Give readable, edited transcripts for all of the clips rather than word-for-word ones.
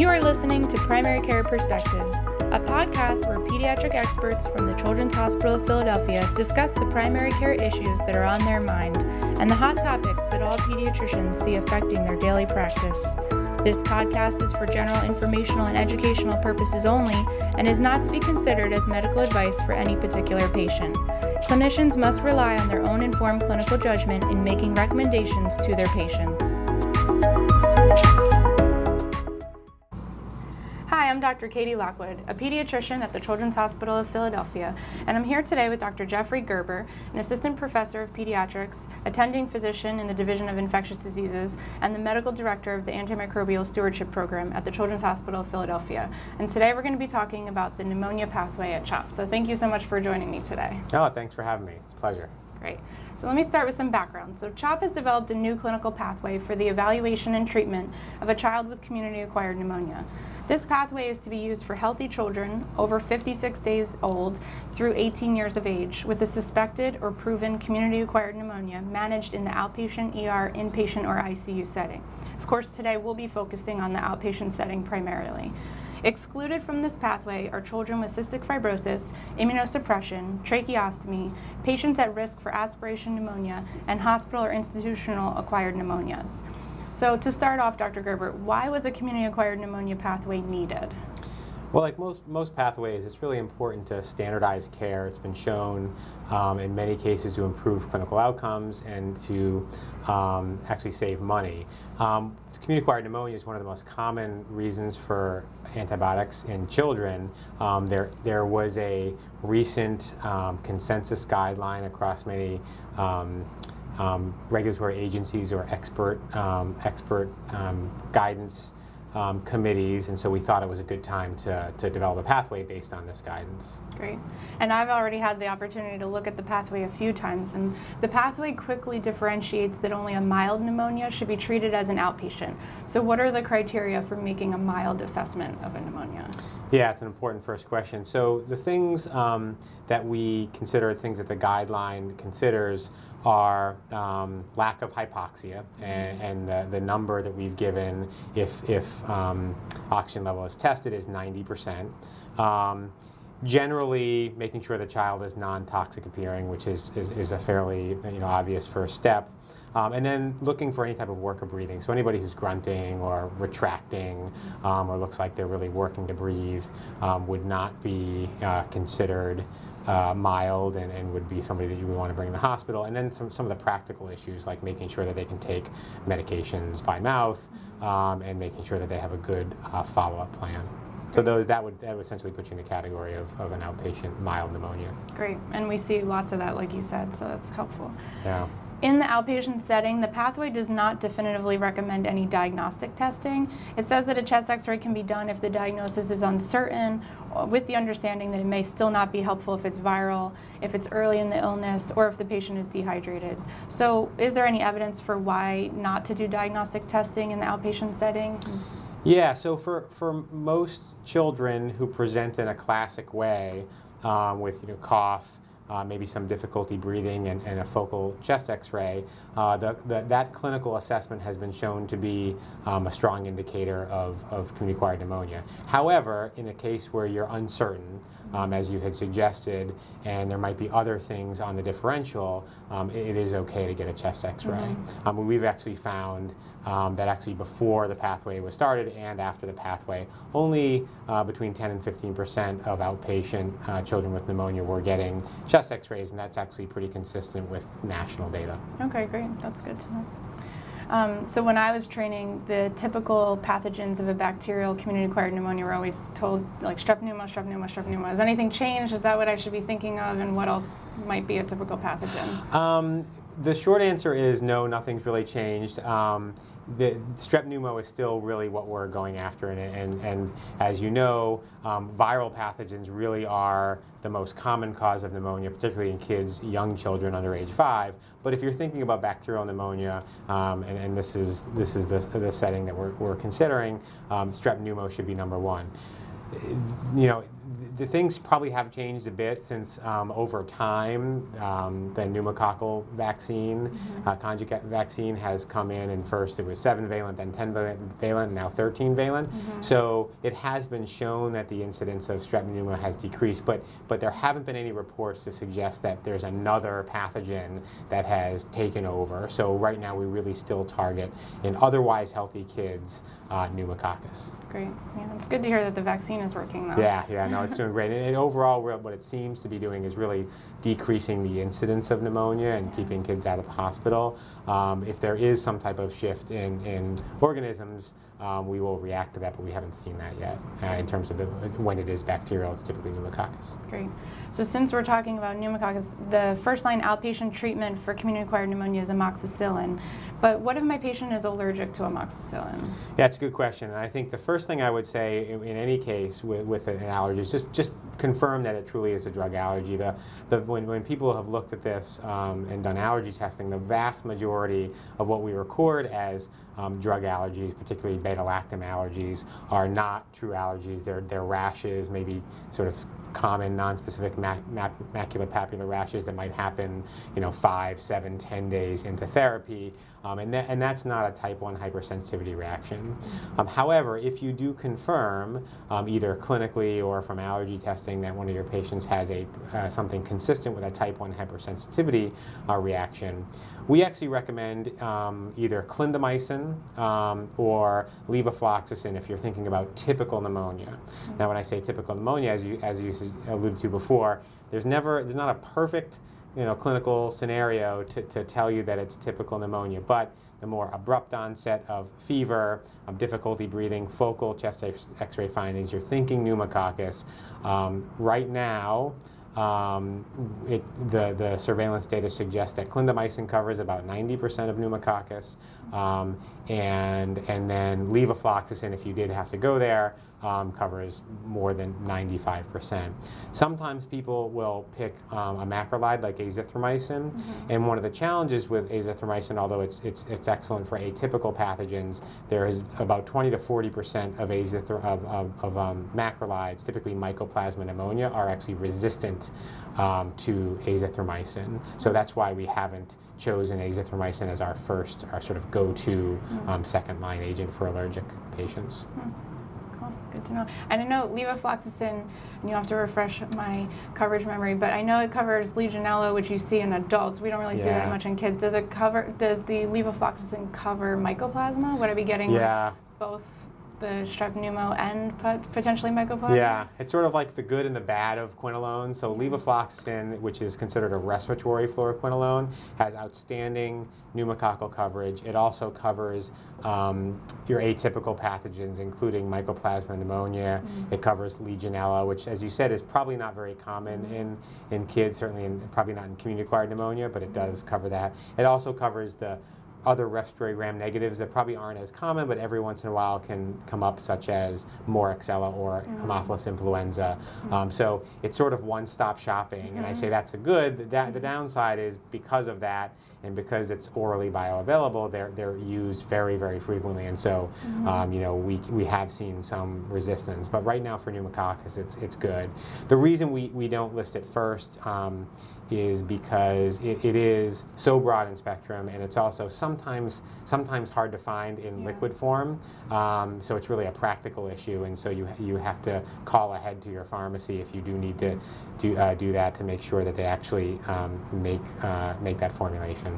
You are listening to Primary Care Perspectives, a podcast where pediatric experts from the Children's Hospital of Philadelphia discuss the primary care issues that are on their mind and the hot topics that all pediatricians see affecting their daily practice. This podcast is for general informational and educational purposes only and is not to be considered as medical advice for any particular patient. Clinicians must rely on their own informed clinical judgment in making recommendations to their patients. Hi, I'm Dr. Katie Lockwood, a pediatrician at the Children's Hospital of Philadelphia, and I'm here today with Dr. Jeffrey Gerber, an assistant professor of pediatrics, attending physician in the Division of Infectious Diseases, and the medical director of the Antimicrobial Stewardship Program at the Children's Hospital of Philadelphia. And today we're going to be talking about the pneumonia pathway at CHOP. So thank you so much for joining me today. Oh, thanks for having me. It's a pleasure. Great. So let me start with some background. So CHOP has developed a new clinical pathway for the evaluation and treatment of a child with community-acquired pneumonia. This pathway is to be used for healthy children over 56 days old through 18 years of age with a suspected or proven community-acquired pneumonia managed in the outpatient, ER, inpatient, or ICU setting. Of course, today we'll be focusing on the outpatient setting primarily. Excluded from this pathway are children with cystic fibrosis, immunosuppression, tracheostomy, patients at risk for aspiration pneumonia, and hospital or institutional acquired pneumonias. So to start off, Dr. Gerber, why was a community-acquired pneumonia pathway needed? Well, like most pathways, it's really important to standardize care. It's been shown in many cases to improve clinical outcomes and to actually save money. Community-acquired pneumonia is one of the most common reasons for antibiotics in children. There was a recent consensus guideline across many regulatory agencies or expert guidance committees, and so we thought it was a good time to develop a pathway based on this guidance. Great. And I've already had the opportunity to look at the pathway a few times, and the pathway quickly differentiates that only a mild pneumonia should be treated as an outpatient. So what are the criteria for making a mild assessment of a pneumonia? Yeah, it's an important first question. So the things that we consider, things that the guideline considers, are lack of hypoxia and the number that we've given if oxygen level is tested is 90%. Generally, making sure the child is non-toxic appearing, which is a fairly obvious first step. And then looking for any type of work or breathing. So anybody who's grunting or retracting or looks like they're really working to breathe would not be considered mild and would be somebody that you would want to bring to the hospital. And then some of the practical issues, like making sure that they can take medications by mouth and making sure that they have a good follow-up plan. So that would essentially put you in the category of an outpatient mild pneumonia. Great. And we see lots of that, like you said, so that's helpful. Yeah. In the outpatient setting, the pathway does not definitively recommend any diagnostic testing. It says that a chest x-ray can be done if the diagnosis is uncertain, with the understanding that it may still not be helpful if it's viral, if it's early in the illness, or if the patient is dehydrated. So is there any evidence for why not to do diagnostic testing in the outpatient setting? Yeah, so for most children who present in a classic way with cough, maybe some difficulty breathing and a focal chest x-ray, that clinical assessment has been shown to be a strong indicator of community-acquired pneumonia. However, in a case where you're uncertain, as you had suggested, and there might be other things on the differential, it is okay to get a chest x-ray. Mm-hmm. We've actually found that actually before the pathway was started and after the pathway, only between 10 and 15% of outpatient children with pneumonia were getting chest x-rays, and that's actually pretty consistent with national data. Okay, great. That's good to know. So when I was training, the typical pathogens of a bacterial community-acquired pneumonia were always told, like strep pneuma. Has anything changed? Is that what I should be thinking of, and what else might be a typical pathogen? The short answer is no, nothing's really changed. The strep pneumo is still really what we're going after, and as you know, viral pathogens really are the most common cause of pneumonia, particularly in kids, young children under age 5. But if you're thinking about bacterial pneumonia, and this is the setting that we're considering, strep pneumo should be number one. the things probably have changed a bit since over time. The pneumococcal vaccine, conjugate vaccine has come in, and first it was 7-valent, then 10-valent, now 13-valent. So it has been shown that the incidence of strep pneumo has decreased, but there haven't been any reports to suggest that there's another pathogen that has taken over. So right now we really still target in otherwise healthy kids pneumococcus. Great. Yeah, it's good to hear that the vaccine is working though. Yeah, no, it's doing great. And overall, what it seems to be doing is really decreasing the incidence of pneumonia and keeping kids out of the hospital. If there is some type of shift in organisms, we will react to that, but we haven't seen that yet in terms of when it is bacterial. It's typically pneumococcus. Great. So since we're talking about pneumococcus, the first-line outpatient treatment for community-acquired pneumonia is amoxicillin. But what if my patient is allergic to amoxicillin? Yeah, that's a good question. And I think the first thing I would say in any case with an allergy is just confirm that it truly is a drug allergy. When people have looked at this and done allergy testing, the vast majority of what we record as drug allergies, particularly beta-lactam allergies, are not true allergies. They're rashes, maybe sort of common nonspecific maculopapular rashes that might happen, 5, 7, 10 days into therapy, and that's not a type 1 hypersensitivity reaction. However, if you do confirm either clinically or from allergy testing that one of your patients has a something consistent with a type 1 hypersensitivity reaction, we actually recommend either clindamycin or levofloxacin if you're thinking about typical pneumonia. Now, when I say typical pneumonia, as you alluded to before, there's not a perfect clinical scenario to tell you that it's typical pneumonia, but the more abrupt onset of fever, difficulty breathing, focal chest x-ray findings, you're thinking pneumococcus. Right now, the surveillance data suggests that clindamycin covers about 90% of pneumococcus, and then levofloxacin, if you did have to go there, covers more than 95%. Sometimes people will pick a macrolide like azithromycin, and one of the challenges with azithromycin, although it's excellent for atypical pathogens, there is about 20 to 40% of macrolides, typically Mycoplasma pneumonia, are actually resistant to azithromycin. So that's why we haven't chosen azithromycin as our sort of go-to second-line agent for allergic patients. Good to know. And I know levofloxacin, and you have to refresh my coverage memory, but I know it covers Legionella, which you see in adults. We don't really see that much in kids. Does the levofloxacin cover Mycoplasma? Would I be getting both the strep pneumo and potentially Mycoplasma? Yeah, it's sort of like the good and the bad of quinolone. So levofloxacin, which is considered a respiratory fluoroquinolone, has outstanding pneumococcal coverage. It also covers your atypical pathogens, including Mycoplasma pneumonia. It covers Legionella, which, as you said, is probably not very common in kids, certainly probably not in community-acquired pneumonia, but it does cover that. It also covers the other respiratory gram-negatives that probably aren't as common, but every once in a while can come up, such as Moraxella or Haemophilus influenza. So it's sort of one-stop shopping, and I say that's a good. The downside is because of that, and because it's orally bioavailable, they're used very, very frequently, and so we have seen some resistance. But right now for pneumococcus, it's good. The reason we don't list it first is because it is so broad in spectrum, and it's also sometimes hard to find in liquid form. So it's really a practical issue, and so you have to call ahead to your pharmacy if you do need to do that to make sure that they actually make that formulation.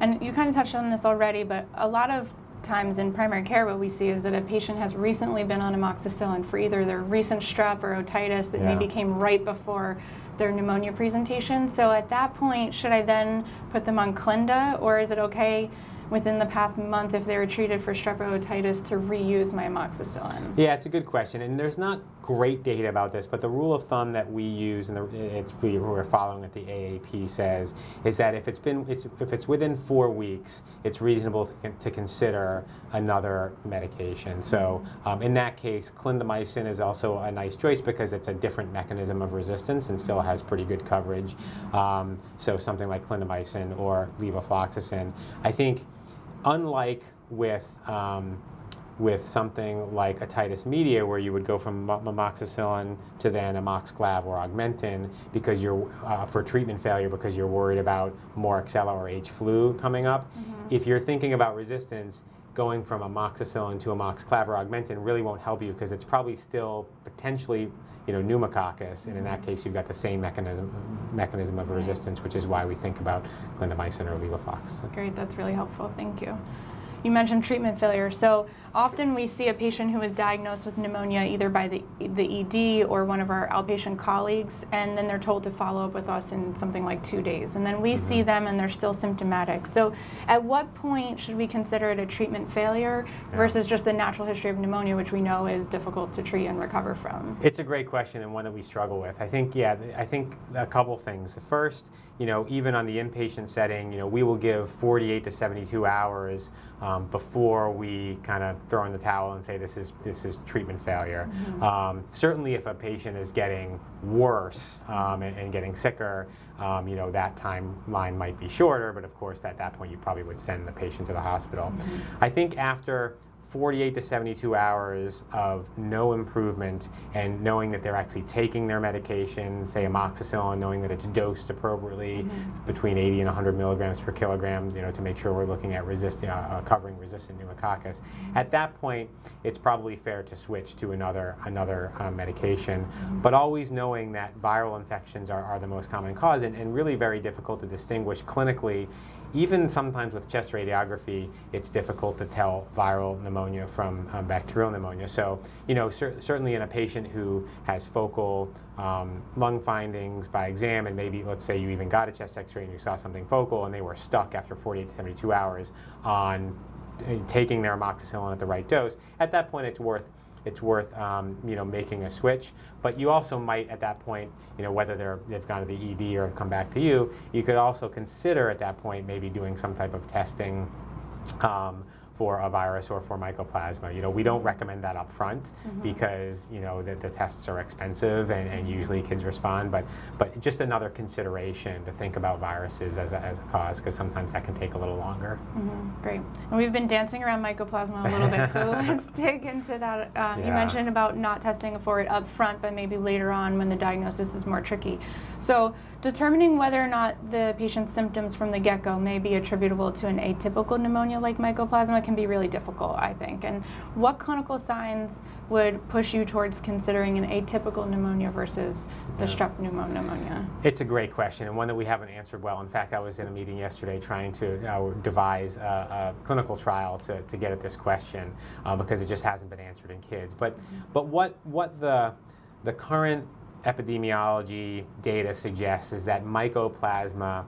And you kind of touched on this already, but a lot of times in primary care what we see is that a patient has recently been on amoxicillin for either their recent strep or otitis that maybe came right before their pneumonia presentation. So at that point, should I then put them on Clinda, or is it okay within the past month if they were treated for strep or otitis to reuse my amoxicillin? Yeah, it's a good question, and there's not great data about this, but the rule of thumb that we use and we're following at the AAP says is that if it's within 4 weeks, it's reasonable to consider another medication. So in that case, clindamycin is also a nice choice because it's a different mechanism of resistance and still has pretty good coverage. So something like clindamycin or levofloxacin, I think, unlike with with something like otitis media, where you would go from amoxicillin to then amoxiclav or Augmentin because you're for treatment failure because you're worried about more Morexella or H-flu coming up. Mm-hmm. If you're thinking about resistance, going from amoxicillin to amoxiclav or Augmentin really won't help you because it's probably still potentially, you know, pneumococcus, and in that case you've got the same mechanism of resistance, which is why we think about clindamycin or levofloxacin. Great, that's really helpful. Thank you. You mentioned treatment failure. So often we see a patient who is diagnosed with pneumonia either by the ED or one of our outpatient colleagues, and then they're told to follow up with us in something like 2 days. And then we see them and they're still symptomatic. So at what point should we consider it a treatment failure versus just the natural history of pneumonia, which we know is difficult to treat and recover from? It's a great question and one that we struggle with. I think a couple things. First, you know, even on the inpatient setting, you know, we will give 48 to 72 hours before we kind of throw in the towel and say this is treatment failure. Mm-hmm. Certainly, if a patient is getting worse and getting sicker, you know, that timeline might be shorter. But of course, at that point, you probably would send the patient to the hospital. Mm-hmm. I think after 48 to 72 hours of no improvement and knowing that they're actually taking their medication, say amoxicillin, knowing that it's dosed appropriately, mm-hmm. it's between 80 and 100 milligrams per kilogram, you know, to make sure we're looking at covering resistant pneumococcus. At that point, it's probably fair to switch to another medication, mm-hmm. but always knowing that viral infections are the most common cause and really very difficult to distinguish clinically. Even sometimes with chest radiography, it's difficult to tell viral pneumonia from bacterial pneumonia. So, you know, certainly in a patient who has focal lung findings by exam, and maybe, let's say you even got a chest x-ray and you saw something focal, and they were stuck after 48 to 72 hours on taking their amoxicillin at the right dose, at that point it's worth you know, making a switch. But you also might at that point, you know, whether they've gone to the ED or have come back to you, you could also consider at that point maybe doing some type of testing for a virus or for mycoplasma. You know, we don't recommend that up front mm-hmm. because, you know, the tests are expensive and usually kids respond, but just another consideration to think about viruses as a cause, because sometimes that can take a little longer. Mm-hmm. Great. And we've been dancing around mycoplasma a little bit, so let's dig into that. You mentioned about not testing for it up front, but maybe later on when the diagnosis is more tricky. So determining whether or not the patient's symptoms from the get-go may be attributable to an atypical pneumonia like mycoplasma can be really difficult, I think. And what clinical signs would push you towards considering an atypical pneumonia versus the strep pneumonia? It's a great question and one that we haven't answered well. In fact, I was in a meeting yesterday trying to devise a clinical trial to get at this question because it just hasn't been answered in kids. But what the current epidemiology data suggests is that mycoplasma,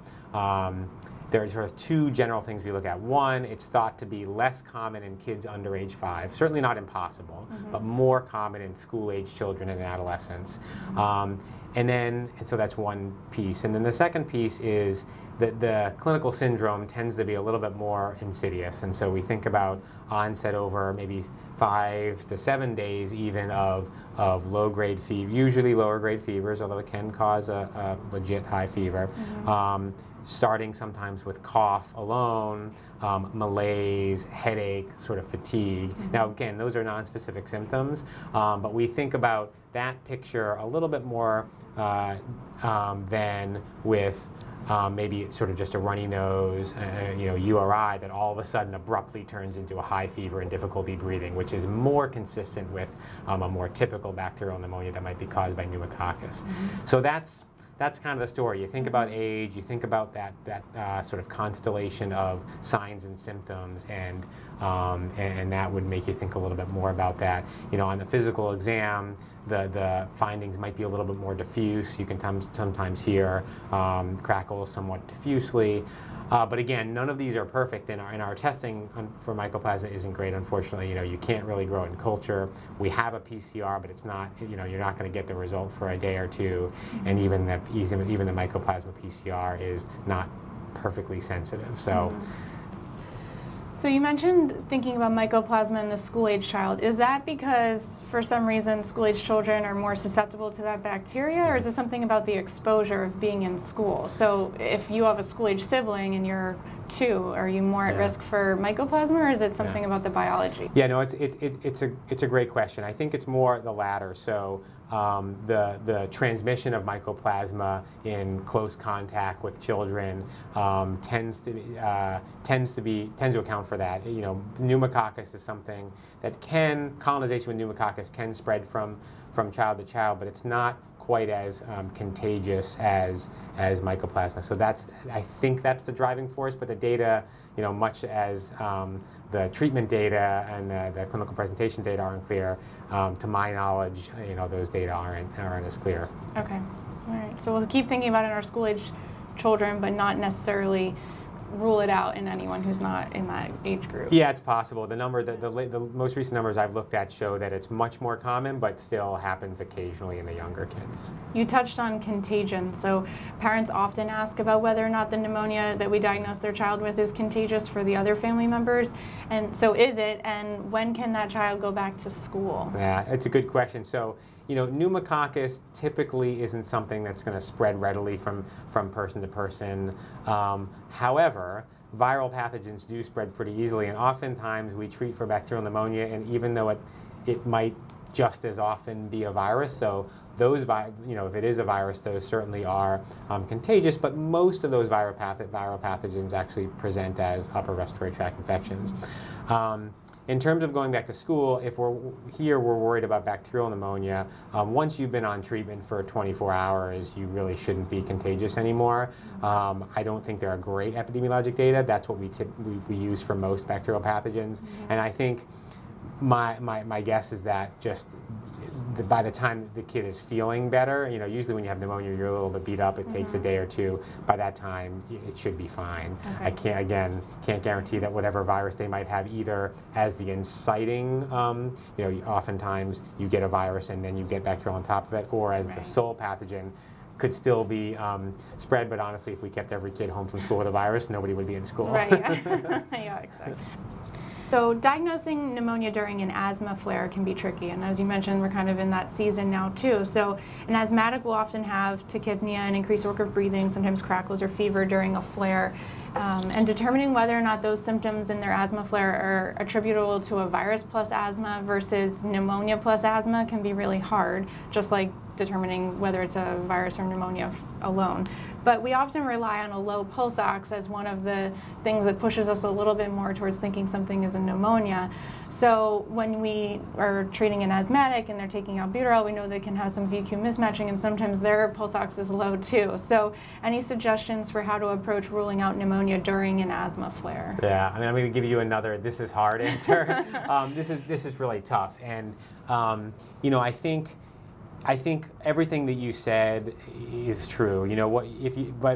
there are sort of two general things we look at. One, it's thought to be less common in kids under age 5, certainly not impossible, mm-hmm. but more common in school-age children and adolescents. Mm-hmm. And so that's one piece. And then the second piece is that the clinical syndrome tends to be a little bit more insidious. And so we think about onset over maybe 5 to 7 days even of low-grade fever, usually lower-grade fevers, although it can cause a legit high fever. Mm-hmm. Starting sometimes with cough alone, malaise, headache, sort of fatigue. Mm-hmm. Now again, those are non-specific symptoms, but we think about that picture a little bit more than with maybe sort of just a runny nose, you know, URI that all of a sudden abruptly turns into a high fever and difficulty breathing, which is more consistent with a more typical bacterial pneumonia that might be caused by pneumococcus. Mm-hmm. So that's kind of the story. You think about age, you think about that sort of constellation of signs and symptoms, and that would make you think a little bit more about that. You know, on the physical exam, the findings might be a little bit more diffuse. You can sometimes hear crackles somewhat diffusely. But again, none of these are perfect, and our testing for mycoplasma isn't great, unfortunately. You know, you can't really grow it in culture. We have a PCR, but it's not, you know, you're not going to get the result for a day or two, and even the mycoplasma PCR is not perfectly sensitive. So you mentioned thinking about mycoplasma in the school-age child. Is that because, for some reason, school-age children are more susceptible to that bacteria, or is it something about the exposure of being in school? So if you have a school-age sibling and you're too? Are you more at risk for mycoplasma, or is it something about the biology? Yeah, no, it's a great question. I think it's more the latter. So the transmission of mycoplasma in close contact with children tends to account for that. You know, pneumococcus is something that colonization with pneumococcus can spread from child to child, but it's not quite as contagious as mycoplasma. So I think that's the driving force, but the data, you know, much as the treatment data and the clinical presentation data aren't clear, to my knowledge, you know, those data aren't as clear. Okay, all right. So we'll keep thinking about it in our school-age children, but not necessarily rule it out in anyone who's not in that age group. Yeah, it's possible. The most recent numbers I've looked at show that it's much more common, but still happens occasionally in the younger kids. You touched on contagion. So parents often ask about whether or not the pneumonia that we diagnose their child with is contagious for the other family members. And so is it, and when can that child go back to school? Yeah, it's a good question. So, you know, pneumococcus typically isn't something that's going to spread readily from person to person. However, viral pathogens do spread pretty easily, and oftentimes we treat for bacterial pneumonia, and even though it might just as often be a virus, so those, you know, if it is a virus, those certainly are contagious, but most of those viral pathogens actually present as upper respiratory tract infections. In terms of going back to school, if we're worried about bacterial pneumonia, once you've been on treatment for 24 hours, you really shouldn't be contagious anymore. I don't think there are great epidemiologic data. That's what we use for most bacterial pathogens. Mm-hmm. And I think my guess is that just by the time the kid is feeling better, you know, usually when you have pneumonia, you're a little bit beat up. It takes a day or two. By that time, it should be fine. Okay. I can't guarantee that whatever virus they might have either as the inciting, you know, oftentimes you get a virus and then you get bacterial on top of it, or as the sole pathogen. Could still be spread, but honestly, if we kept every kid home from school with a virus, nobody would be in school. Right. Yeah, exactly. So diagnosing pneumonia during an asthma flare can be tricky, and as you mentioned, we're kind of in that season now too. So an asthmatic will often have tachypnea and increased work of breathing, sometimes crackles or fever during a flare. And determining whether or not those symptoms in their asthma flare are attributable to a virus plus asthma versus pneumonia plus asthma can be really hard, just like determining whether it's a virus or pneumonia alone. But we often rely on a low pulse ox as one of the things that pushes us a little bit more towards thinking something is a pneumonia. So when we are treating an asthmatic and they're taking albuterol, we know they can have some VQ mismatching, and sometimes their pulse ox is low too. So any suggestions for how to approach ruling out pneumonia during an asthma flare? Yeah, I mean, I'm going to give you another "this is hard" answer. This is really tough, and you know, I think everything that you said is true. You know,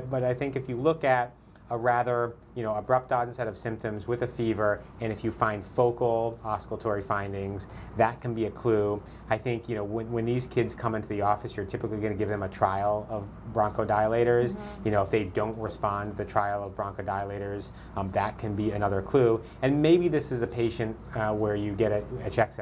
but I think if you look at a rather, you know, abrupt onset of symptoms with a fever, and if you find focal auscultatory findings, that can be a clue. I think, you know, when these kids come into the office, you're typically going to give them a trial of bronchodilators. Mm-hmm. You know, if they don't respond to the trial of bronchodilators, that can be another clue. And maybe this is a patient where you get a chest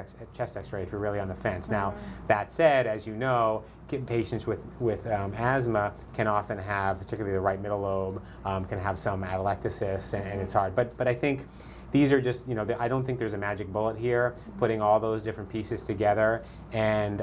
X-ray if you're really on the fence. Mm-hmm. Now, that said, as you know, patients with asthma can often have, particularly the right middle lobe, can have some atelectasis, and it's hard. But I think these are just, you know, I don't think there's a magic bullet here. Putting all those different pieces together and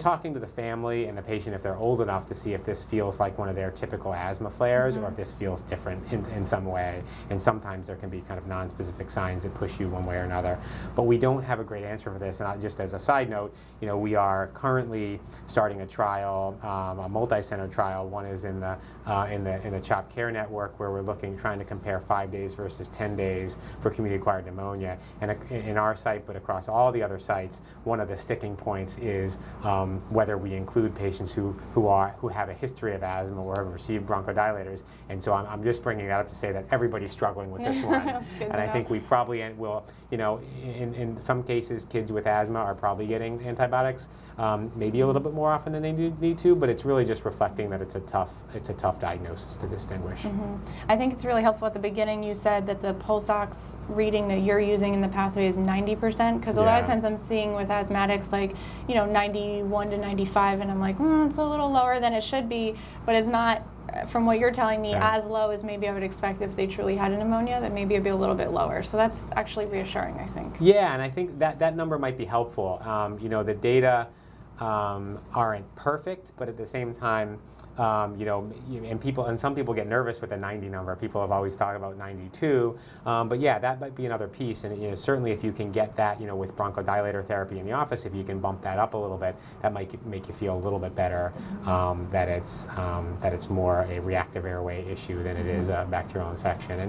talking to the family and the patient if they're old enough to see if this feels like one of their typical asthma flares, mm-hmm. or if this feels different in some way. And sometimes there can be kind of non-specific signs that push you one way or another. But we don't have a great answer for this. And just as a side note, you know, we are currently starting a trial, a multi-center trial. One is in the CHOP care network, where we're trying to compare 5 days versus 10 days for community-acquired pneumonia. And in our site, but across all the other sites, one of the sticking points is whether we include patients who have a history of asthma or have received bronchodilators. And so I'm just bringing that up to say that everybody's struggling with this one. And I think we probably will, you know, in some cases, kids with asthma are probably getting antibiotics maybe a little bit more often than they need to, but it's really just reflecting that it's a tough diagnosis to distinguish. Mm-hmm. I think it's really helpful at the beginning you said that the pulse ox reading that you're using in the pathway is 90%, because a lot of times I'm seeing with asthmatics, like, you know, 91 to 95, and I'm like, it's a little lower than it should be, but it's not from what you're telling me, as low as maybe I would expect if they truly had a pneumonia, that maybe it'd be a little bit lower. So that's actually reassuring, I think. Yeah, and I think that, that number might be helpful. You know, the data aren't perfect, but at the same time, you know, and people, and some people get nervous with the 90 number. People have always talked about 92, but yeah, that might be another piece. And you know, certainly if you can get that, you know, with bronchodilator therapy in the office, if you can bump that up a little bit, that might make you feel a little bit better that it's more a reactive airway issue than it is a bacterial infection.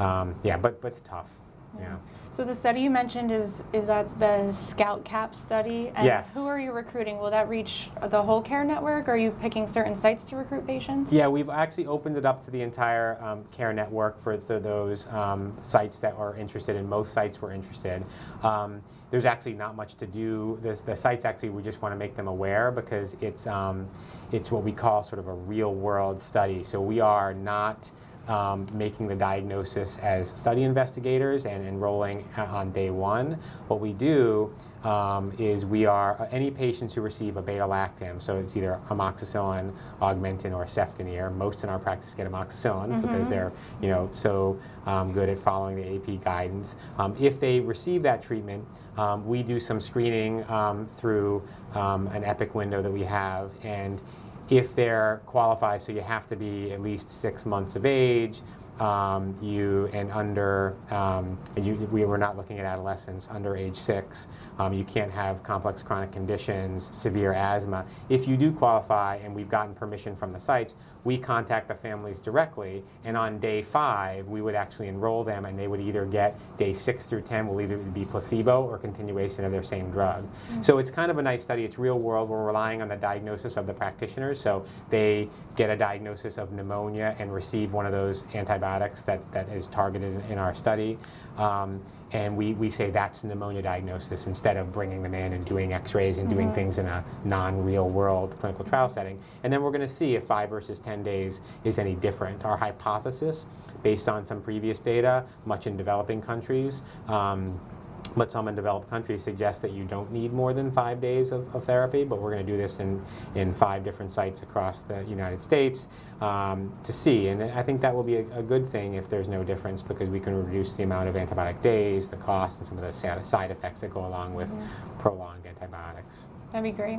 And yeah, but it's tough. Yeah. So the study you mentioned is that the ScoutCAP study? And yes. Who are you recruiting? Will that reach the whole care network? Or are you picking certain sites to recruit patients? Yeah, we've actually opened it up to the entire care network for those sites that are interested, and most sites were interested. There's actually not much to do. The sites actually, we just want to make them aware because it's what we call sort of a real world study. So we are not making the diagnosis as study investigators and enrolling on day one. What we do is we are any patients who receive a beta-lactam, so it's either amoxicillin, Augmentin, or Ceftonir. Most in our practice get amoxicillin because they're, you know, so good at following the AP guidance. If they receive that treatment, we do some screening through an EPIC window that we have, and if they're qualified, so you have to be at least 6 months of age, you and under, and we were not looking at adolescents under age 6. You can't have complex chronic conditions, severe asthma. If you do qualify, and we've gotten permission from the sites, we contact the families directly, and on day 5, we would actually enroll them, and they would either get day 6 through 10 will either be placebo or continuation of their same drug. Mm-hmm. So it's kind of a nice study. It's real world. We're relying on the diagnosis of the practitioners, so they get a diagnosis of pneumonia and receive one of those antibiotics that is targeted in our study. And we say that's a pneumonia diagnosis instead of bringing them in and doing x-rays and doing things in a non-real world clinical trial setting. And then we're going to see if 5 versus 10 days is any different. Our hypothesis, based on some previous data, much in developing countries, but some in developed countries, suggest that you don't need more than 5 days of therapy, but we're going to do this in 5 different sites across the United States to see. And I think that will be a good thing if there's no difference, because we can reduce the amount of antibiotic days, the cost, and some of the side effects that go along with prolonged antibiotics. That'd be great.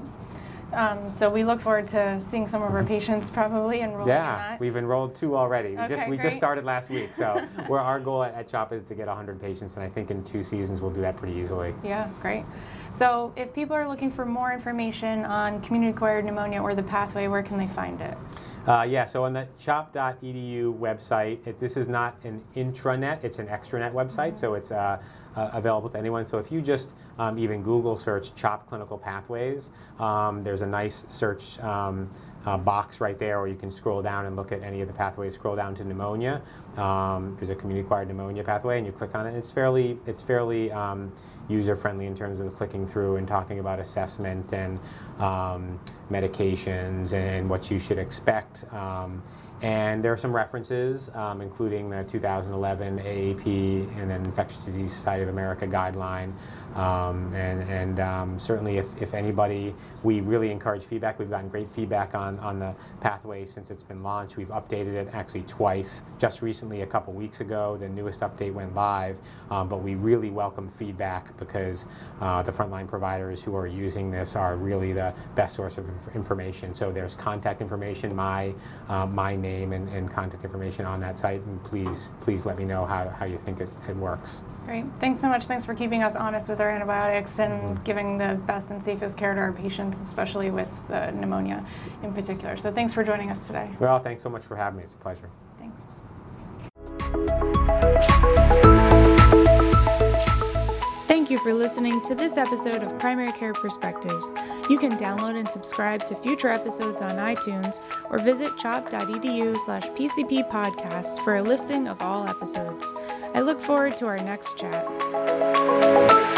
So we look forward to seeing some of our patients probably enrolled in that. Yeah, we've enrolled 2 already. We just started last week. So our goal at CHOP is to get 100 patients, and I think in 2 seasons we'll do that pretty easily. Yeah, great. So if people are looking for more information on community-acquired pneumonia or the pathway, where can they find it? Yeah, so on the chop.edu website, this is not an intranet, it's an extranet website, so it's available to anyone. So if you just even Google search CHOP clinical pathways, there's a nice search box right there, or you can scroll down and look at any of the pathways. Scroll down to pneumonia. There's a community-acquired pneumonia pathway, and you click on it. It's fairly user-friendly in terms of clicking through and talking about assessment and medications and what you should expect. And there are some references, including the 2011 AAP and then Infectious Disease Society of America guideline. And certainly if anybody, we really encourage feedback. We've gotten great feedback on the pathway since it's been launched. We've updated it actually twice. Just recently, a couple weeks ago, the newest update went live. But we really welcome feedback because the frontline providers who are using this are really the best source of information. So there's contact information, my name and contact information on that site. And please let me know how you think it works. Great. Thanks so much. Thanks for keeping us honest with our antibiotics and giving the best and safest care to our patients, especially with the pneumonia in particular. So thanks for joining us today. Well, thanks so much for having me. It's a pleasure. Thanks. Thank you for listening to this episode of Primary Care Perspectives. You can download and subscribe to future episodes on iTunes or visit chop.edu/PCP podcasts for a listing of all episodes. I look forward to our next chat.